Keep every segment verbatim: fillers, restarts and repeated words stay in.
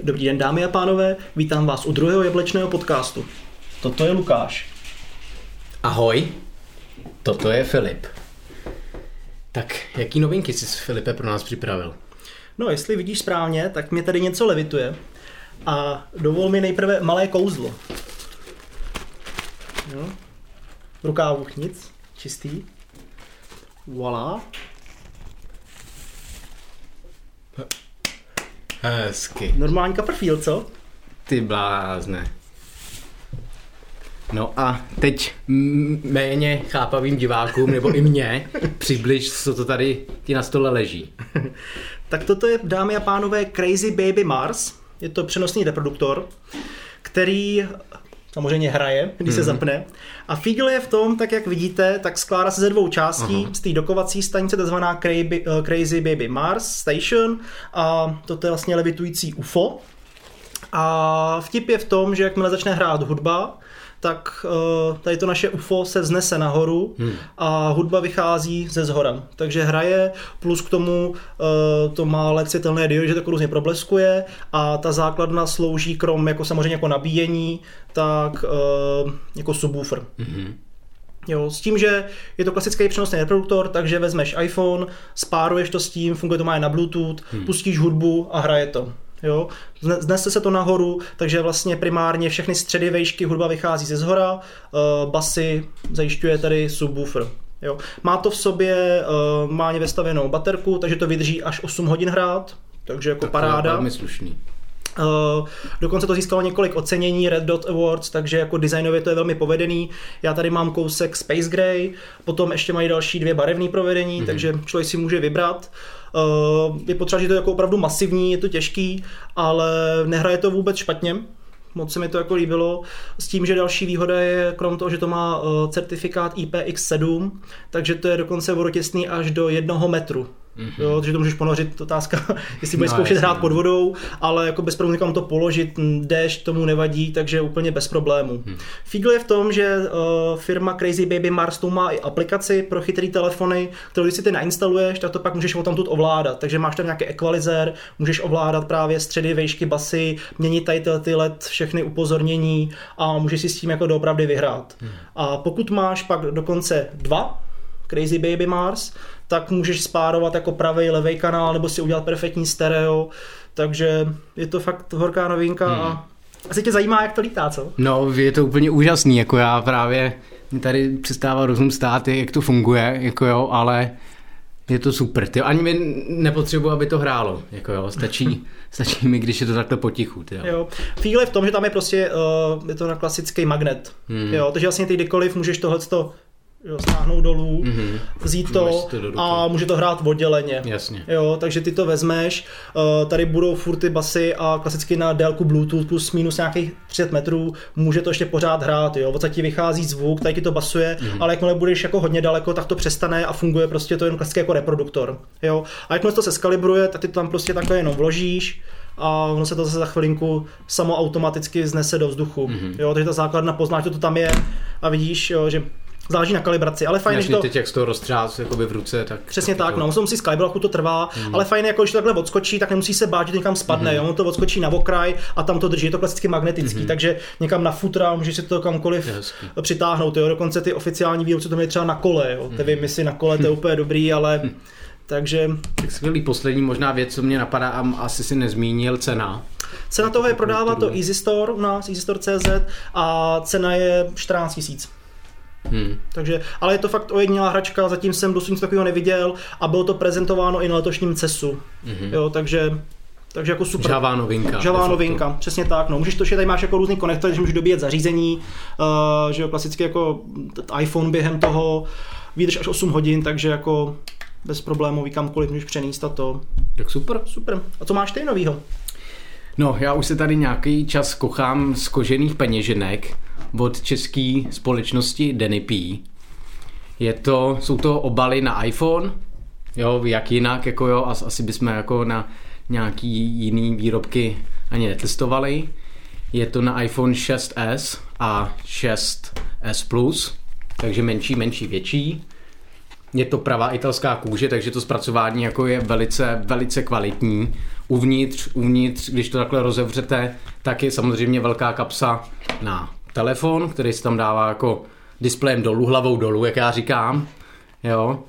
Dobrý den, dámy a pánové, vítám vás u druhého jablečného podcastu. Toto je Lukáš. Ahoj, toto je Filip. Tak, jaký novinky jsi, Filipe, pro nás připravil? No, jestli vidíš správně, tak mě tady něco levituje. A dovol mi nejprve malé kouzlo. Jo. V rukávu nic, čistý. Voilà. Hezky. Normální kaprfíl, co? Ty blázne. No a teď méně chápavým divákům, nebo i mně, přibliž, co to tady ti na stole leží. Tak toto je, dámy a pánové, Crazy Baby Mars. Je to přenosný reproduktor, který samozřejmě hraje, když mm-hmm. se zapne. A fígl je v tom, tak jak vidíte, tak skládá se ze dvou částí. Aha. Z té dokovací stanice, tzv. Crazy Baby Mars Station. A toto je vlastně levitující U F O. A vtip je v tom, že jakmile začne hrát hudba, tak tady to naše U F O se vznese nahoru hmm. a hudba vychází ze zhora. Takže hraje, plus k tomu to má lecitelné diody, že to různě probleskuje, a ta základna slouží krom jako samozřejmě jako nabíjení, tak jako subwoofer. Hmm. Jo, s tím, že je to klasický přenosný reproduktor, takže vezmeš iPhone, spáruješ to s tím, funguje to má na Bluetooth, hmm. pustíš hudbu a hraje to. Jo, znese se to nahoru, takže vlastně primárně všechny středy, vejšky, hudba vychází ze zhora, basy zajišťuje tady subwoofer. Jo. Má to v sobě, má vestavěnou baterku, takže to vydrží až osm hodin hrát, takže jako tak paráda. Velmi slušný. Dokonce to získalo několik ocenění Red Dot Awards, takže jako designově to je velmi povedený. Já tady mám kousek Space Gray, potom ještě mají další dvě barevné provedení, mm-hmm. takže člověk si může vybrat. Je potřeba, že to je jako opravdu masivní, je to těžký, ale nehraje to vůbec špatně. Moc se mi to jako líbilo. S tím, že další výhoda je, krom toho, že to má certifikát I P X sedm, takže to je dokonce vodotěsný až do jednoho metru. Mm-hmm. Jo, takže to můžeš ponořit, otázka, jestli budeš no, zkoušet hrát pod vodou, ale jako bez problémů to položit, déšť tomu nevadí, takže úplně bez problémů. Mm. Fígl je v tom, že uh, firma Crazy Baby Mars tu má i aplikaci pro chytrý telefony, kterou když si ty nainstaluješ, tak to pak můžeš odtamtud ovládat, takže máš tam nějaký equalizer, můžeš ovládat právě středy, vejšky, basy, měnit tady ty L E D, všechny upozornění a můžeš si s tím jako doopravdy vyhrát. Mm. A pokud máš pak dokonce dva Crazy Baby Mars, tak můžeš spárovat jako pravej, levej kanál, nebo si udělat perfektní stereo, takže je to fakt horká novinka hmm. a asi tě zajímá, jak to lítá, co? No, je to úplně úžasný, jako já právě tady přestává rozum stát, jak to funguje, jako jo, ale je to super, ty, ani mi nepotřebuji, aby to hrálo, jako jo, stačí, stačí mi, když je to takhle potichu, ty jo. jo. Fígl je v tom, že tam je prostě, uh, je to na klasický magnet, hmm. jo, takže vlastně ty kdykoliv můžeš tohleto Jo, stáhnout dolů, mm-hmm. vzít to, to a může to hrát odděleně. Jasně. Jo, takže ty to vezmeš, tady budou furt ty basy a klasicky na délku Bluetooth plus minus nějakých třicet metrů může to ještě pořád hrát, jo, odsaď ti vychází zvuk, tady ti to basuje, mm-hmm. ale jakmile budeš jako hodně daleko, tak to přestane a funguje prostě to jen klasický jako reproduktor. Jo. A jakmile to se skalibruje, tak ty to tam prostě takhle jenom vložíš a ono se to zase za chvilinku samo automaticky vznese do vzduchu. Mm-hmm. Jo, takže ta základna pozná, že to tam je a vidíš, jo, že záleží na kalibraci, ale fajn, že to... teď jak z toho roztřás v ruce, tak... Přesně tak, to... no, musím si skalibrat, to trvá, mm. ale fajn, jako když to takhle odskočí, tak nemusí se bát, že někam spadne, mm. jo, on to odskočí na okraj a tam to drží, je to klasicky magnetický, mm. takže někam na futra, můžeš si to kamkoliv Jasky. přitáhnout, jo, dokonce ty oficiální výrobci to měli třeba na kole, jo, mm. ty myslím na kole, to je úplně dobrý, ale... Mm. Takže... Tak skvělý, poslední možná věc, co mě napadá a asi si nezmínil, cena. Cena toho je, prodává to Easy Store u nás, easystore tečka cz a cena je čtrnáct tisíc. Hmm. Takže, ale je to fakt ojedinělá hračka, zatím jsem dosud nic takového neviděl a bylo to prezentováno i na letošním CESu, mm-hmm. jo, takže, takže jako super. Žavá novinka. Žavá novinka, přesně tak, no, můžeš to, že tady máš jako různý konektor, že můžeš dobíjet zařízení, uh, že jo, klasicky jako iPhone během toho, vydrž až osm hodin, takže jako bez problémů kamkoliv můžeš přenést a to. Tak super. Super. A co máš ty novýho? No, já už se tady nějaký čas kochám z kožených peněženek od české společnosti Denipi. Je to, jsou to obaly na iPhone, jo, jak jinak, jako jo, asi bychom jako na nějaký jiný výrobky ani netestovali. Je to na iPhone šest es a šest es plus, takže menší, menší, větší. Je to pravá italská kůže, takže to zpracování jako je velice, velice kvalitní. uvnitř, uvnitř, když to takhle rozevřete, tak je samozřejmě velká kapsa na telefon, který se tam dává jako displejem dolů, hlavou dolů, jak já říkám, jo.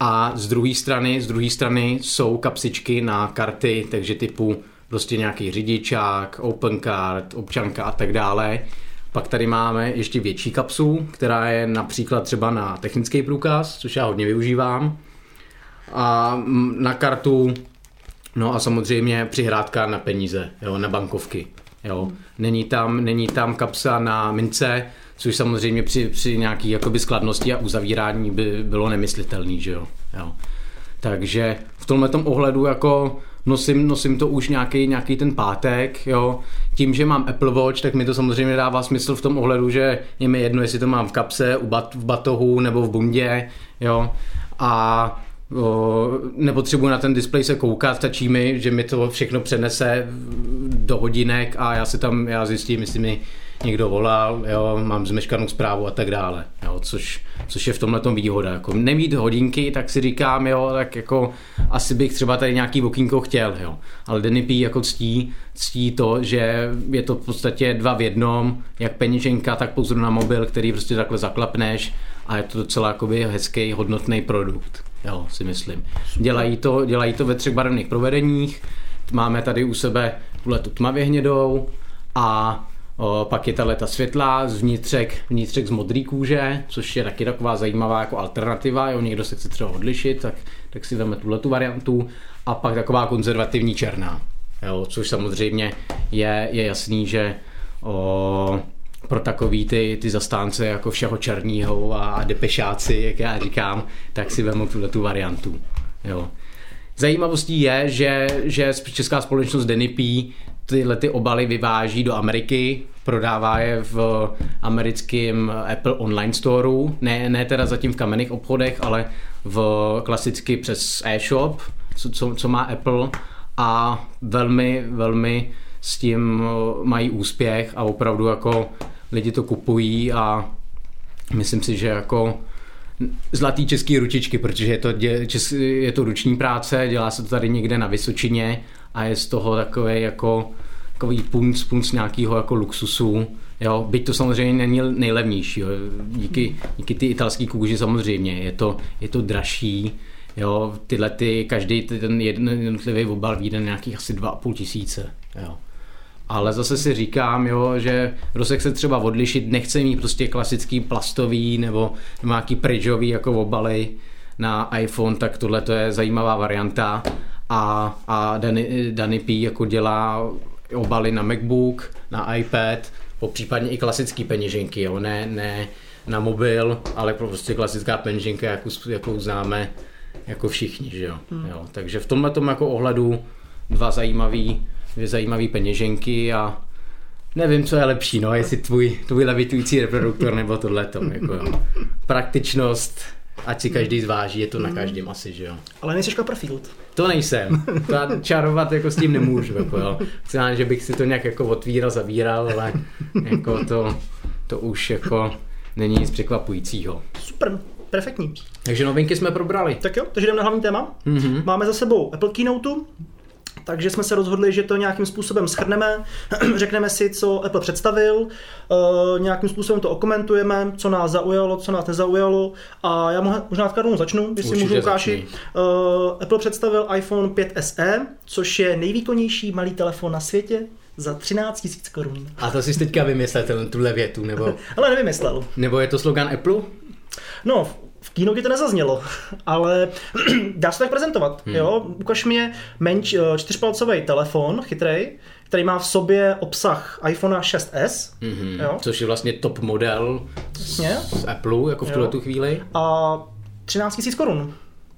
A z druhé strany, z druhé strany jsou kapsičky na karty, takže typu prostě nějaký řidičák, open card, občanka a tak dále. Pak tady máme ještě větší kapsu, která je například třeba na technický průkaz, což já hodně využívám. A na kartu, no a samozřejmě přihrádka na peníze, jo, na bankovky. Jo. Není tam, není tam kapsa na mince, což samozřejmě při, při nějaký jakoby skladnosti a uzavírání by bylo nemyslitelný, že jo. Jo. Takže v tomhletom ohledu jako nosím, nosím to už nějaký, nějaký ten pátek, jo. Tím, že mám Apple Watch, tak mi to samozřejmě dává smysl v tom ohledu, že je mi jedno, jestli to mám v kapse, v batohu nebo v bundě, jo. A O, nepotřebuji na ten displej se koukat, stačí mi, že mi to všechno přenese do hodinek a já si tam, já zjistím, jestli mi někdo volal, jo, mám zmeškanou zprávu a tak dále, jo, což, což je v tomhletom výhoda, jako nemít hodinky, tak si říkám, jo, tak jako asi bych třeba tady nějaký okýnko chtěl, jo, ale Denipi jako ctí, ctí to, že je to v podstatě dva v jednom, jak peněženka, tak pouze na mobil, který prostě takhle zaklapneš a je to docela jakoby hezký, hodnotný produkt. Jo, si myslím. Dělají to, dělají to ve třech barevných provedeních. Máme tady u sebe tu tmavě hnědou a o, pak je tato světlá z vnitřek, vnitřek z modrý kůže, což je taky taková zajímavá jako alternativa. Jo, někdo se chce třeba odlišit, tak, tak si veme tuhletu variantu. A pak taková konzervativní černá, jo, což samozřejmě je, je jasný, že o, pro takový ty, ty zastánce jako všeho černího a depešáci, jak já říkám, tak si vemu tu variantu. Jo. Zajímavostí je, že, že česká společnost Denipi tyhle ty obaly vyváží do Ameriky, prodává je v americkém Apple online storeu, ne, ne teda zatím v kamenných obchodech, ale v klasicky přes e-shop, co, co má Apple a velmi, velmi s tím mají úspěch a opravdu jako lidi to kupují a myslím si, že jako zlatý český ručičky, protože je to, dě, čes, je to ruční práce, dělá se to tady někde na Vysočině a je z toho takový jako takový punc, punc nějakého jako luxusu, jo, byť to samozřejmě není nejlevnější, jo, díky, díky ty italský kůži samozřejmě, je to, je to dražší, jo, tyhle ty, každý ten jednotlivý obal vyjde nějakých asi dva a půl tisíce, jo. Ale zase si říkám, jo, že rozsek se třeba odlišit, nechce mít prostě klasický plastový nebo nějaký pridžový jako obaly na iPhone, tak tohle to je zajímavá varianta a, a Denipi jako dělá obaly na MacBook, na iPad, popřípadně i klasický peněženky, jo, ne, ne na mobil, ale prostě klasická peněženka, jakou, jakou známe jako všichni, že jo. Hmm. Jo, takže v tomhletom jako ohledu dva zajímavý dvě zajímavé peněženky a nevím, co je lepší, no, jestli tvůj, tvůj levitující reproduktor nebo tohleto. Jako, jo. Praktičnost, ať si každý zváží, je to na každém asi, že jo. Ale nejseš Copperfield. To nejsem, to čarovat jako s tím nemůžu, jako jo. Znám, že bych si to nějak jako otvíral, zavíral, ale jako to, to už jako není nic překvapujícího. Super. Perfektní. Takže novinky jsme probrali. Tak jo, takže jdeme na hlavní téma. Mm-hmm. Máme za sebou Apple Keynote, takže jsme se rozhodli, že to nějakým způsobem shrneme, řekneme si, co Apple představil, uh, nějakým způsobem to okomentujeme, co nás zaujalo, co nás nezaujalo a já mohu, možná vkladnou začnu, jestli můžu, Lukáši. Uh, Apple představil iPhone pět S E, což je nejvýkonnější malý telefon na světě za třináct tisíc korun. A to jsi teďka vymyslel tuhle větu, nebo? Ale nevymyslel. Nebo je to slogan Apple? No, v Keynote to nezaznělo, ale dá se tak prezentovat. Hmm. Jo? Ukaž mi menší čtyřpalcový telefon, chytrej, který má v sobě obsah iPhone šest S. Hmm. Jo? Což je vlastně top model z, z Apple, jako v tuhle tu chvíli. A třináct tisíc korun.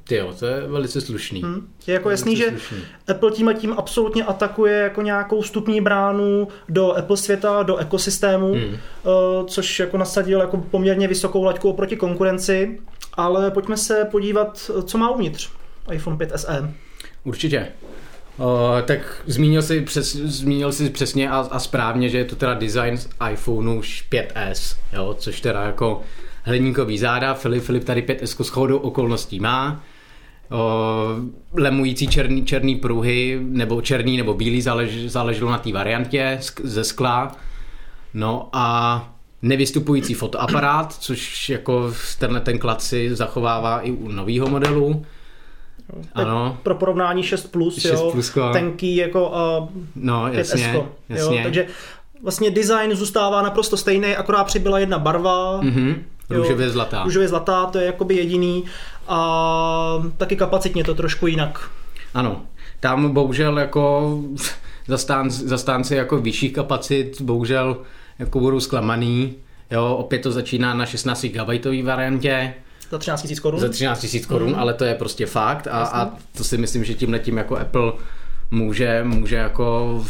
Tyjo, to je velice slušný. Hmm. Je jako velice jasný, slušný. Že Apple tím a tím absolutně atakuje jako nějakou vstupní bránu do Apple světa, do ekosystému, hmm. což jako nasadil jako poměrně vysokou laťku oproti konkurenci, ale pojďme se podívat, co má uvnitř iPhone pět S E. Určitě. Uh, tak zmínil jsi, přes, zmínil jsi přesně a, a správně, že je to teda design z iPhoneu pět S, jo, což teda jako hliníkový záda, Filip, Filip tady pět S shodou okolností má. Uh, lemující černý, černý pruhy, nebo černý nebo bílý, zálež, záleželo na té variantě sk, ze skla. No a nevystupující fotoaparát, což jako tenhle ten klad si zachovává i u nového modelu. Ano. Pro porovnání šest plus, šest plus, jo, tenký jako uh, no, jasně, pět es, jasně. Jo, takže vlastně design zůstává naprosto stejný, akorát přibyla jedna barva. Mm-hmm. Růžově zlatá. Růžově zlatá, to je jakoby jediný. A taky kapacitně to trošku jinak. Ano, tam bohužel jako zastánci, zastánci jako vyšších kapacit bohužel jako budou zklamaný. Jo, opět to začíná na šestnáct gigabajtové variantě. Za třináct tisíc korun? Za třináct tisíc korun, mm. ale to je prostě fakt. A, a to si myslím, že tímhletím jako Apple může, může jako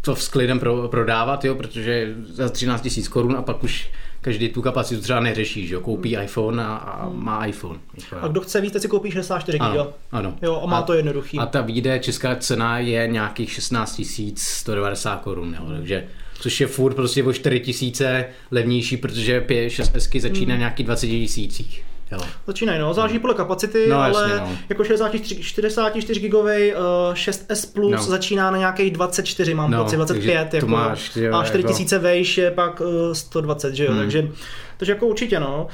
to s klidem pro, prodávat, jo, protože za třináct tisíc korun a pak už každý tu kapacitu třeba neřeší, že jo, koupí iPhone a, a má iPhone. A kdo chce víc, tak si koupí šedesát čtyři gigabajtů. Ano, ano. Jo, a má a, to jednoduchý. A ta výjde, česká cena je nějakých šestnáct tisíc sto devadesát korun, jo, takže, což je furt prostě o čtyři tisíce levnější, protože šest esky začíná hmm. nějaký dvacet tisících. Začínají, no, záleží no. podle kapacity, no, ale jasně, no. jako šedesát čtyři gigový uh, šest es Plus no. začíná na nějakých dvacet čtyři, mám no, pocit, dvacet pět, jako, máš, jo, a čtyři tisíce jako... vejš je pak uh, sto dvacet, že jo, hmm. takže, takže jako určitě, no.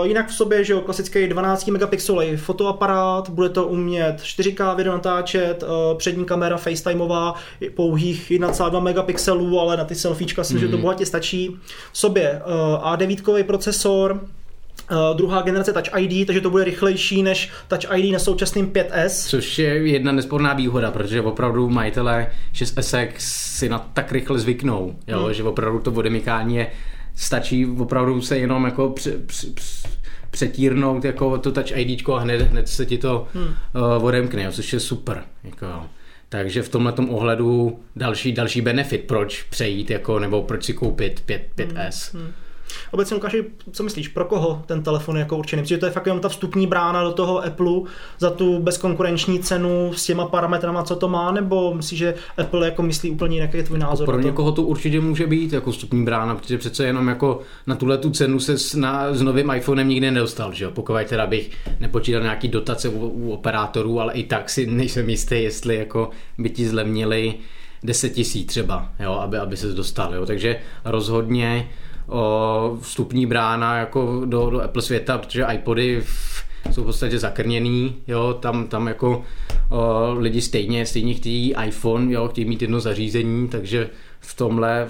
Uh, jinak v sobě, že jo, klasický dvanáct megapixelový fotoaparát, bude to umět čtyři ká video natáčet, uh, přední kamera FaceTimeová, pouhých jedna celá dva megapixelů, ale na ty selfiečka si, hmm. že to bohatě stačí. V sobě uh, á devět procesor, Uh, druhá generace Touch í dé, takže to bude rychlejší než Touch í dé na současným pět es. Což je jedna nesporná výhoda, protože opravdu majitelé šest esek si na tak rychle zvyknou, jo? Hmm. Že opravdu to odemykání stačí, opravdu se jenom jako pře, pře, pře, přetírnout jako to Touch í déčko a hned, hned se ti to hmm. uh, odemkne, jo? Což je super. Jako. Takže v tomhletom ohledu další, další benefit, proč přejít jako, nebo proč si koupit pět es. Hmm. Hmm. Obecně, Lukáši, co myslíš, pro koho ten telefon je jako určený? Protože to je fakt jenom ta vstupní brána do toho Appleu za tu bezkonkurenční cenu s těma parametrama, co to má, nebo myslíš, že Apple jako myslí úplně jinak, je tvůj názor? Pro někoho to určitě může být jako vstupní brána, protože přece jenom jako na tuhle tu cenu se s, na, s novým iPhonem nikdy nedostal, že jo? Pokud teda bych nepočítal nějaký dotace u, u operátorů, ale i tak si nejsem jistý, jestli jako by ti zlevnili deset tisíc třeba, jo? Aby, aby ses dostal, jo? Takže rozhodně O, vstupní brána jako do, do Apple světa, protože iPody v, jsou v podstatě zakrněný, jo, tam, tam jako o, lidi stejně, stejně chtějí iPhone, jo, chtějí mít jedno zařízení, takže v tomhle,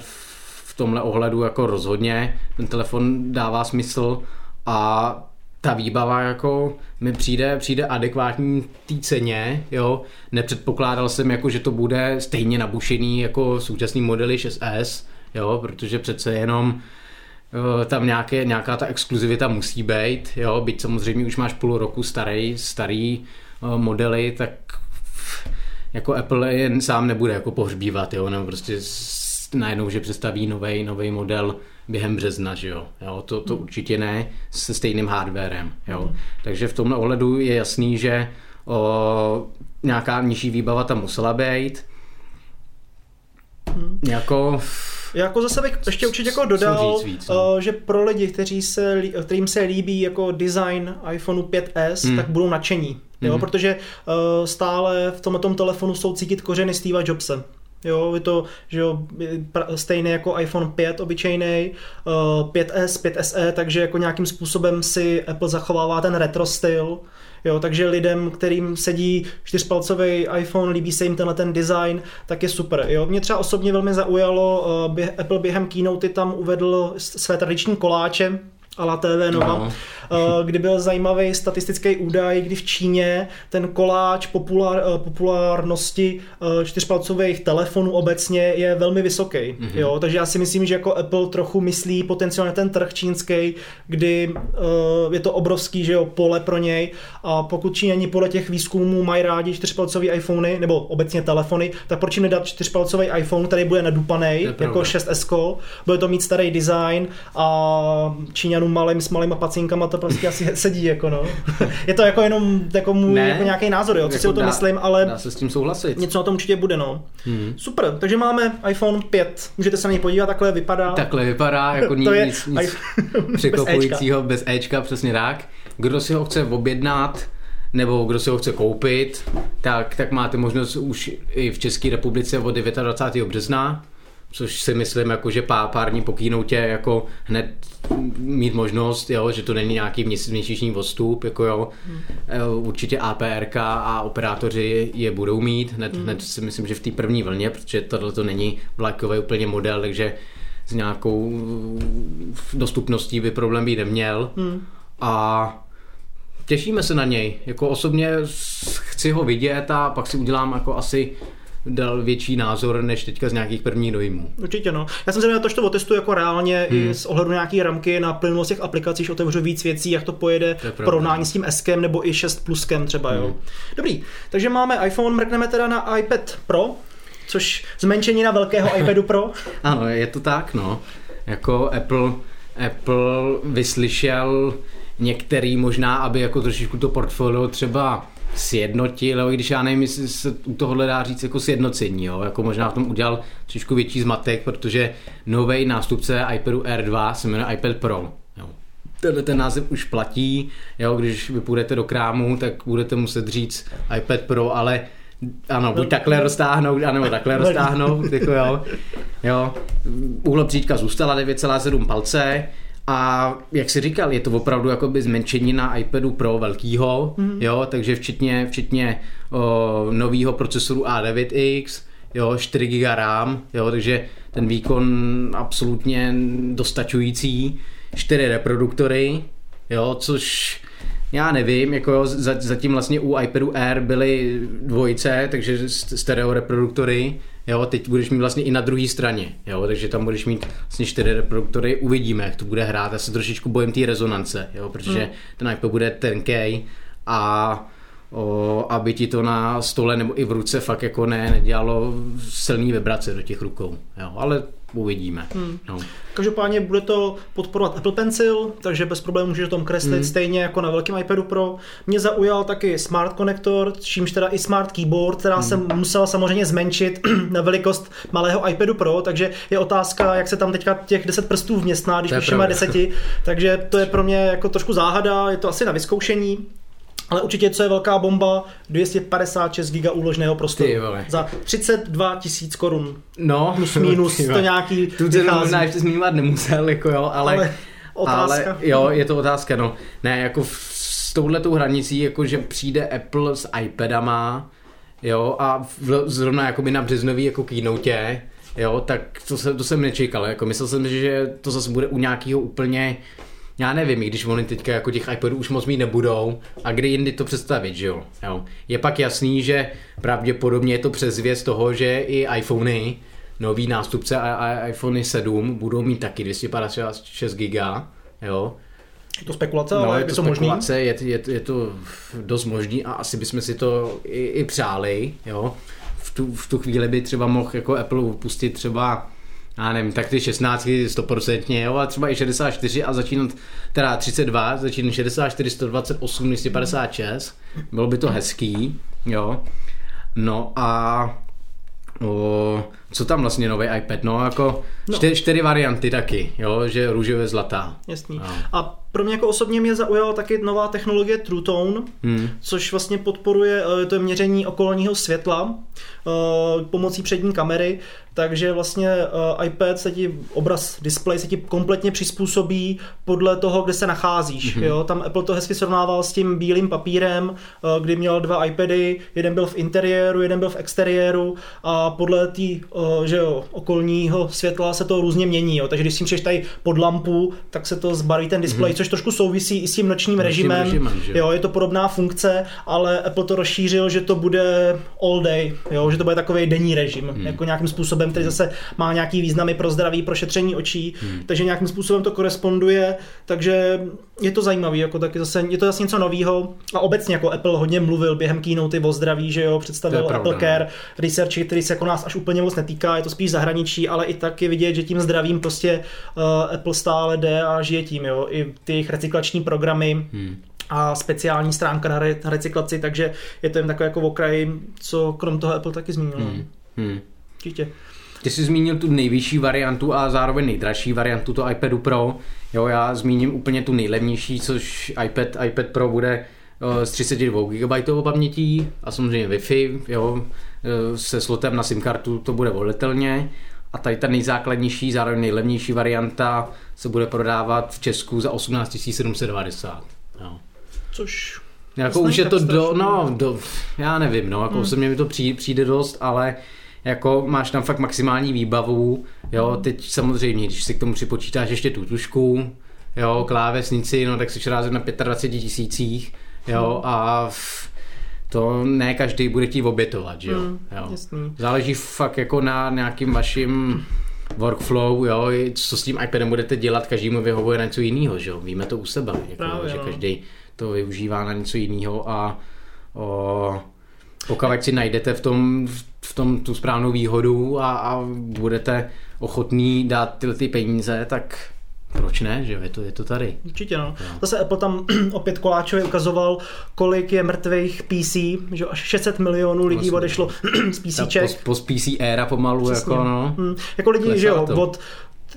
v tomhle ohledu jako rozhodně ten telefon dává smysl a ta výbava jako mi přijde, přijde adekvátní té ceně, jo, nepředpokládal jsem jako, že to bude stejně nabušený jako současný modely šest es, jo, protože přece jenom tam nějaké, nějaká ta exkluzivita musí být, jo, byť samozřejmě už máš půl roku starý, starý modely, tak jako Apple jen sám nebude jako pohřbívat, jo, nebo prostě najednou, že představí novej, novej model během března, že jo, jo to, to určitě ne, se stejným hardwarem, jo, takže v tomhle ohledu je jasný, že o, nějaká nižší výbava tam musela být, jako... Jako zase bych ještě určitě jako dodal, víc, no. že pro lidi, kteří se, kterým se líbí jako design iPhoneu pět es, mm. tak budou nadšení, jo? Mm. Protože uh, stále v tomto telefonu jsou cítit kořeny Stevea Jobse. Jo, je to, že jo, stejné jako iPhone pět obyčejnej, pět es, pět es e, takže jako nějakým způsobem si Apple zachovává ten retro styl, jo, takže lidem, kterým sedí čtyřpalcový iPhone, líbí se jim tenhle ten design, tak je super, jo. Mě třeba osobně velmi zaujalo, Apple během keynoty tam uvedl své tradiční koláče, a la té vé Nova, no. Kdy byl zajímavý statistický údaj, kdy v Číně ten koláč populár, populárnosti čtyřpalcových telefonů obecně je velmi vysoký. Mm-hmm. Jo? Takže já si myslím, že jako Apple trochu myslí potenciálně ten trh čínský, kdy uh, je to obrovský, že jo, pole pro něj, a pokud Číňani podle těch výzkumů mají rádi čtyřpalcový iPhony, nebo obecně telefony, tak proč jim nedat čtyřpalcový iPhone, který bude nadupanej, jako šest es, bude to mít starý design a Číňanům malým, s malýma pacinkama to prostě asi sedí, jako no. Je to jako jenom jako můj jako nějaký názor, jo, co jako si o tom myslím, ale dá se s tím souhlasit. Něco na tom určitě bude, no. Hmm. Super, takže máme iPhone pět, můžete se na něj podívat, takhle vypadá. Takhle vypadá, jako nic, je... nic, nic překopujícího, bez Ečka, přesně tak. Kdo si ho chce objednat, nebo kdo si ho chce koupit, tak, tak máte možnost už i v České republice od dvacátého devátého března, což si myslím, jako, že pár, pár dní po keynote jako hned mít možnost, jo, že to není nějaký měsíc, měsíční odstup, jako jo. Hmm. Určitě A P R K a operátoři je budou mít, hned, hmm. hned si myslím, že v té první vlně, protože tohle to není vlakový úplně model, takže s nějakou dostupností by problém být neměl. Hmm. A těšíme se na něj, jako osobně chci ho vidět a pak si udělám jako asi dal větší názor než teďka z nějakých prvních dojmů. Určitě no. Já jsem se na to, že to otestuju jako reálně hmm. i z ohledu nějaký ramky na plynulost těch aplikací, že otevřu víc věcí, jak to pojede v porovnání s tím S-kem nebo i šest pluskem třeba, hmm. jo. Dobrý, takže máme iPhone, mrkneme teda na iPad Pro, což zmenšení na velkého iPadu Pro. Ano, je to tak, no. Jako Apple, Apple vyslyšel některý možná, aby jako trošičku to portfolio třeba sjednotil, ale když já nevím, jestli se u tohohle dá říct jako sjednocení, jo? Jako možná v tom udělal trošku větší zmatek, protože nový nástupce iPadu Air dva se jmenuje iPad Pro. Tenhle ten název už platí, jo? Když vy půjdete do krámu, tak budete muset říct iPad Pro, ale ano, buď takhle roztáhnout, anebo takhle roztáhnout, jako jo. Jo. Úhlopříčka zůstala devět celá sedm palce, a jak jsi říkal, je to opravdu jakoby zmenšení na iPadu Pro velkýho, mm. jo, takže včetně, včetně o, novýho procesoru A devět X, jo, čtyři giga RAM, jo, takže ten výkon absolutně dostačující, čtyři reproduktory, jo, což já nevím, jako jo, zatím vlastně u iPadu Air byly dvojice, takže stereo reproduktory, jo, teď budeš mít vlastně i na druhé straně, jo, takže tam budeš mít vlastně čtyři reproduktory, uvidíme, jak to bude hrát, já se trošičku bojím té rezonance, jo, protože mm. ten iPad bude tenkej a o, aby ti to na stole nebo i v ruce fakt jako ne, nedělalo silný vibrace do těch rukou, jo, ale uvidíme. Hmm. No. Každopádně bude to podporovat Apple Pencil, takže bez problémů můžeš tom kreslit hmm. stejně jako na velkém iPadu Pro. Mě zaujal taky Smart Konektor, čímž teda i Smart Keyboard, která hmm. jsem musel samozřejmě zmenšit na velikost malého iPadu Pro, takže je otázka, jak se tam teďka těch deset prstů vměstná, když už má deseti, takže to je pro mě jako trošku záhada, je to asi na vyzkoušení. Ale určitě, co je velká bomba, dvě stě padesát šest giga úložného prostoru za třicet dva tisíc korun. No, plus minus to nějaký tu cenu možná ještě zmiňovat nemusel, jako jo, ale, ale otázka. Ale, jo, je to otázka, no. Ne, jako v, s touhletou hranicí, jako že přijde Apple s iPadama, jo, a v, zrovna jakoby na březnový jako keynote, jo, tak to, se, to jsem nečekal, jako myslel jsem, že to zase bude u nějakého úplně já nevím, i když oni teďka jako těch iPadů už moc mít nebudou a kdy jindy to představit, že jo? Jo. Je pak jasný, že pravděpodobně je to přezvěst toho, že i iPhony, nový nástupce a iPhone sedm budou mít taky dvě stě padesát šest giga, jo? Je to spekulace, no, ale je to, to spekulace, je, je, je to dost možný a asi bychom si to i, i přáli, jo? V tu, v tu chvíli by třeba mohl jako Apple upustit třeba já nevím, tak ty šestnáctky sto procent, jo, a třeba i šedesát čtyři a začínat teda třicet dva, začínat šedesát čtyři, sto dvacet osm, dvě stě padesát šest, bylo by to hezký, jo, no a o, co tam vlastně nový iPad, no jako no. Čtyři, čtyři varianty taky, jo, že růžové, zlatá. Jasný. Jo. A pro mě jako osobně mě zaujala taky nová technologie True Tone, hmm. což vlastně podporuje to měření okolního světla pomocí přední kamery, takže vlastně iPad se ti obraz, display se ti kompletně přizpůsobí podle toho, kde se nacházíš. Hmm. Jo? Tam Apple to hezky srovnával s tím bílým papírem, kdy měl dva iPady, jeden byl v interiéru, jeden byl v exteriéru a podle tý, že jo, okolního světla se to různě mění. Jo? Takže když si přiješ tady pod lampu, tak se to zbarví ten display, hmm. což trošku souvisí i s tím nočním, nočním režimem. režimem jo, je to podobná funkce, ale Apple to rozšířil, že to bude all day, jo, že to bude takový denní režim, hmm. jako nějakým způsobem, který zase má nějaký významy pro zdraví, pro šetření očí, hmm. takže nějakým způsobem to koresponduje, takže je to zajímavý, jako taky zase, je to zase něco novýho a obecně jako Apple hodně mluvil během keynote o zdraví, že jo, představil AppleCare Research, který se jako nás až úplně moc netýká, je to spíš zahraničí, ale i tak je vidět, že tím zdravím prostě uh, Apple stále jde a žije tím, jo, i ty jejich recyklační programy hmm. a speciální stránka na re- recyklaci, takže je to jen takové jako okraj, co krom toho Apple taky zmínil. Hmm. Hmm. Určitě. Ty jsi zmínil tu nejvyšší variantu a zároveň nejdražší variantu to iPadu Pro. Jo, já zmíním úplně tu nejlevnější, což iPad, iPad Pro bude s třicet dva gigabajtů pamětí a samozřejmě Wi-Fi, jo, se slotem na SIM kartu to bude volitelně. A tady ta nejzákladnější, zároveň nejlevnější varianta se bude prodávat v Česku za osmnáct tisíc sedm set devadesát. No. Což jako už je to do, no, do, já nevím, no, jako hmm. osobně mi to přijde, přijde dost, ale jako máš tam fakt maximální výbavu, jo, teď samozřejmě, když si k tomu připočítáš ještě tu tušku, jo, klávesnici, no, tak jsi rázem na dvacet pět tisících, jo, a to ne každý bude ti obětovat, že jo, jo. Záleží fakt jako na nějakým vašim workflow, jo, co s tím iPadem budete dělat, každému vyhovuje na něco jiného, že jo, víme to u sebe, jako, právě, že no. Každý to využívá na něco jiného a o, pokud si najdete v tom, v tom tu správnou výhodu a, a budete ochotní dát tyhle ty peníze, tak proč ne, že je to, je to tady. Určitě no. no. Zase Apple tam opět koláčově ukazoval, kolik je mrtvých P C, že až šest set milionů lidí odešlo z PCček. Post P C éra pomalu. Přesně. Jako no. Hmm. Jako lidi, Klesá že jo, to. Od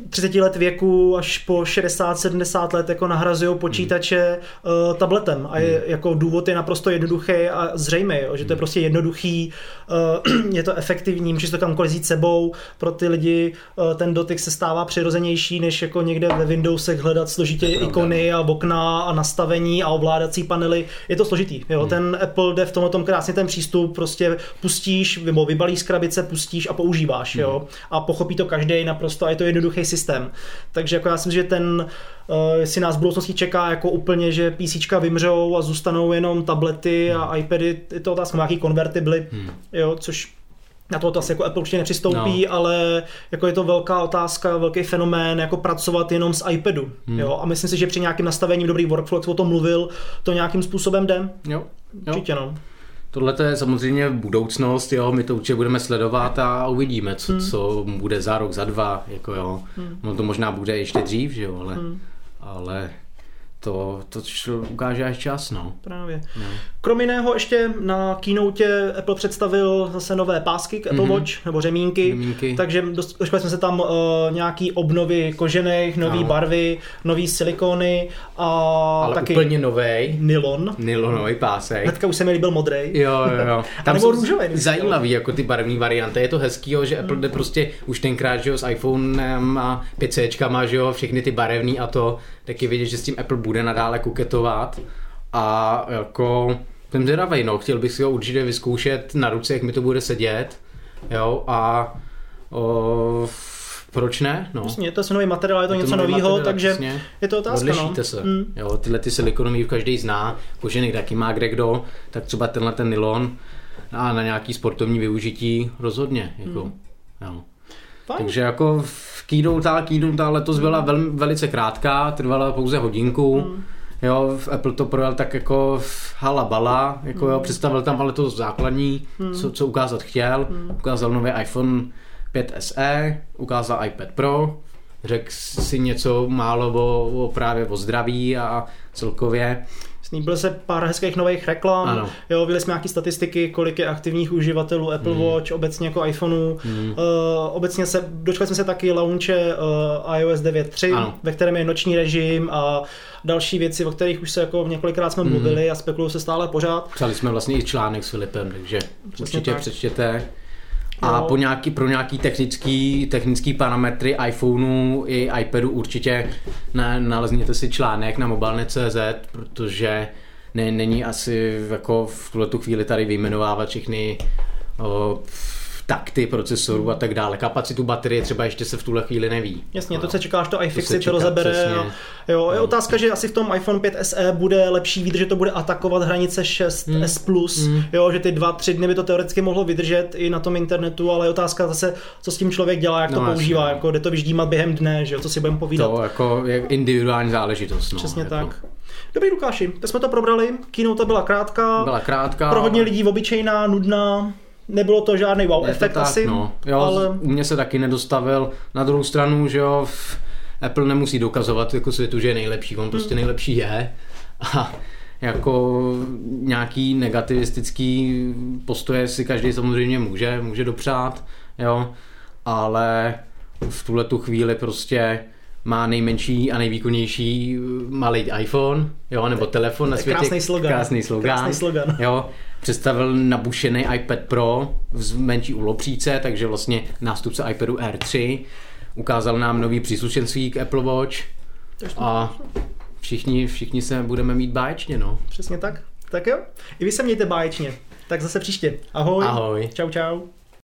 třicet let věku až po šedesát sedmdesát let jako nahrazují počítače hmm. tabletem a je, jako důvod je naprosto jednoduchý a zřejmý, jo, že to je prostě jednoduchý, je to efektivní, můžeš to kamkoliv jít sebou, pro ty lidi ten dotyk se stává přirozenější než jako někde ve Windowsech hledat složitě ikony a okna a nastavení a ovládací panely, je to složitý, jo, hmm. ten Apple jde v tomhle tom krásně ten přístup, prostě pustíš, vybalíš z krabice, pustíš a používáš, hmm. jo, a pochopí to každý naprosto a je to jednoduchý systém. Takže jako já si myslím, že ten, jestli nás v budoucnosti čeká jako úplně, že PCčka vymřou a zůstanou jenom tablety a iPady, je to otázka, nějaký konvertibly, hmm. jo, což na to asi jako Apple určitě nepřistoupí, no. Ale jako je to velká otázka, velký fenomén, jako pracovat jenom s iPadu. Hmm. Jo? A myslím si, že při nějakým nastavením dobrých workflow, o tom mluvil, to nějakým způsobem jde. Jo. Určitě no. Tohle je samozřejmě budoucnost, jo, my to určitě budeme sledovat a uvidíme, co, hmm. co bude za rok, za dva, jako jo, hmm. no to možná bude ještě dřív, že jo, ale, hmm. ale to, to ukáže až čas, no. Právě. No. Krom jiného ještě na keynote Apple představil zase nové pásky k Apple Watch, mm-hmm. nebo řemínky, řemínky, takže dočkali jsme se tam uh, nějaký obnovy kožených, nový no. barvy, nový silikony a ale taky úplně novej. Nylon. Nylonový pásek. Hnedka už se mi líbil modrej. Jo, jo, jo. Tam nebo růžový. Zajímavý jako ty barevné varianty. Je to hezký, jo, že Apple jde mm. prostě už tenkrát, že jo, s iPhonem a pět céčkama, že jo, všechny ty barevný a to, taky vidět, že s tím Apple bude nadále koketovat a jako jsem zvědavej, no, chtěl bych si ho určitě vyzkoušet na ruce, jak mi to bude sedět, jo, a o, proč ne, no. Vlastně, je to nový materiál, je to, je to něco novýho, takže vlastně je to otázka, odlišíte no. se, mm. jo, tyhle ty silikonový každý zná, kožený taky má kde kdo, tak třeba tenhle ten nylon a na nějaký sportovní využití rozhodně, jako, mm. jo. Fajn. Takže jako keynote, keynote letos byla vel, velice krátká, trvala pouze hodinku, mm. jo, Apple to projel tak jako halabala, jako mm. jo, představil tam ale to základní, mm. co, co ukázat chtěl, mm. ukázal nový iPhone pět S E, ukázal iPad Pro, řekl si něco málo o, o právě o zdraví a celkově. Sníbil se pár hezkých nových reklam, jo, viděli jsme nějaké statistiky, kolik je aktivních uživatelů Apple mm. Watch, obecně jako iPhoneu. Mm. Uh, obecně se, dočkali jsme se taky launche uh, iOS devět tečka tři, ano. ve kterém je noční režim a další věci, o kterých už se jako několikrát jsme mluvili mm. a spekulují se stále pořád. Psali jsme vlastně i článek s Filipem, takže přesně určitě tak. Přečtěte. A po nějaký, pro nějaký technický, technický parametry iPhoneu i iPadu určitě nalezněte si článek na mobilne tečka cé zet, protože ne, není asi jako v tuto chvíli tady vyjmenovávat všechny o, takty procesorů a tak dále. Kapacitu baterie třeba ještě se v tuhle chvíli neví. Jasně, to se čekáš, to iFixit to rozebere. Jo, je no. otázka, že asi v tom iPhone pět S E bude lepší výdrž, že to bude atakovat hranice šest S plus, mm. jo, že ty dva, tři dny by to teoreticky mohlo vydržet i na tom internetu, ale je otázka zase, co s tím člověk dělá, jak no, to používá, jasně. jako jde to vyždímat během dne, že jo, co si budeme povídat. To jako je individuální záležitost. No, přesně jako. Tak. Dobrý Lukáši, teď jsme to probrali, keynote byla krátká, byla krátká, pro hodně lidí obyčejná, nudná. Nebylo to žádný wow ne, efekt tak, asi. No. Jo, ale u mě se taky nedostavil. Na druhou stranu, že jo, Apple nemusí dokazovat jako světu, že je nejlepší. On prostě nejlepší je. A jako nějaký negativistický postoje si každý samozřejmě může, může dopřát. Jo. Ale v tuhletu chvíli prostě má nejmenší a nejvýkonnější malý iPhone, jo, nebo telefon na světě. Krásný slogan. Krásný slogan. Krásný slogan. Jo. Představil nabušený iPad Pro v menší úlopříce, takže vlastně nástupce iPadu Air tři. Ukázal nám nový příslušenství k Apple Watch a všichni, všichni se budeme mít báječně, no. Přesně tak. Tak jo. I vy se mějte báječně. Tak zase příště. Ahoj. Ahoj. Čau, čau.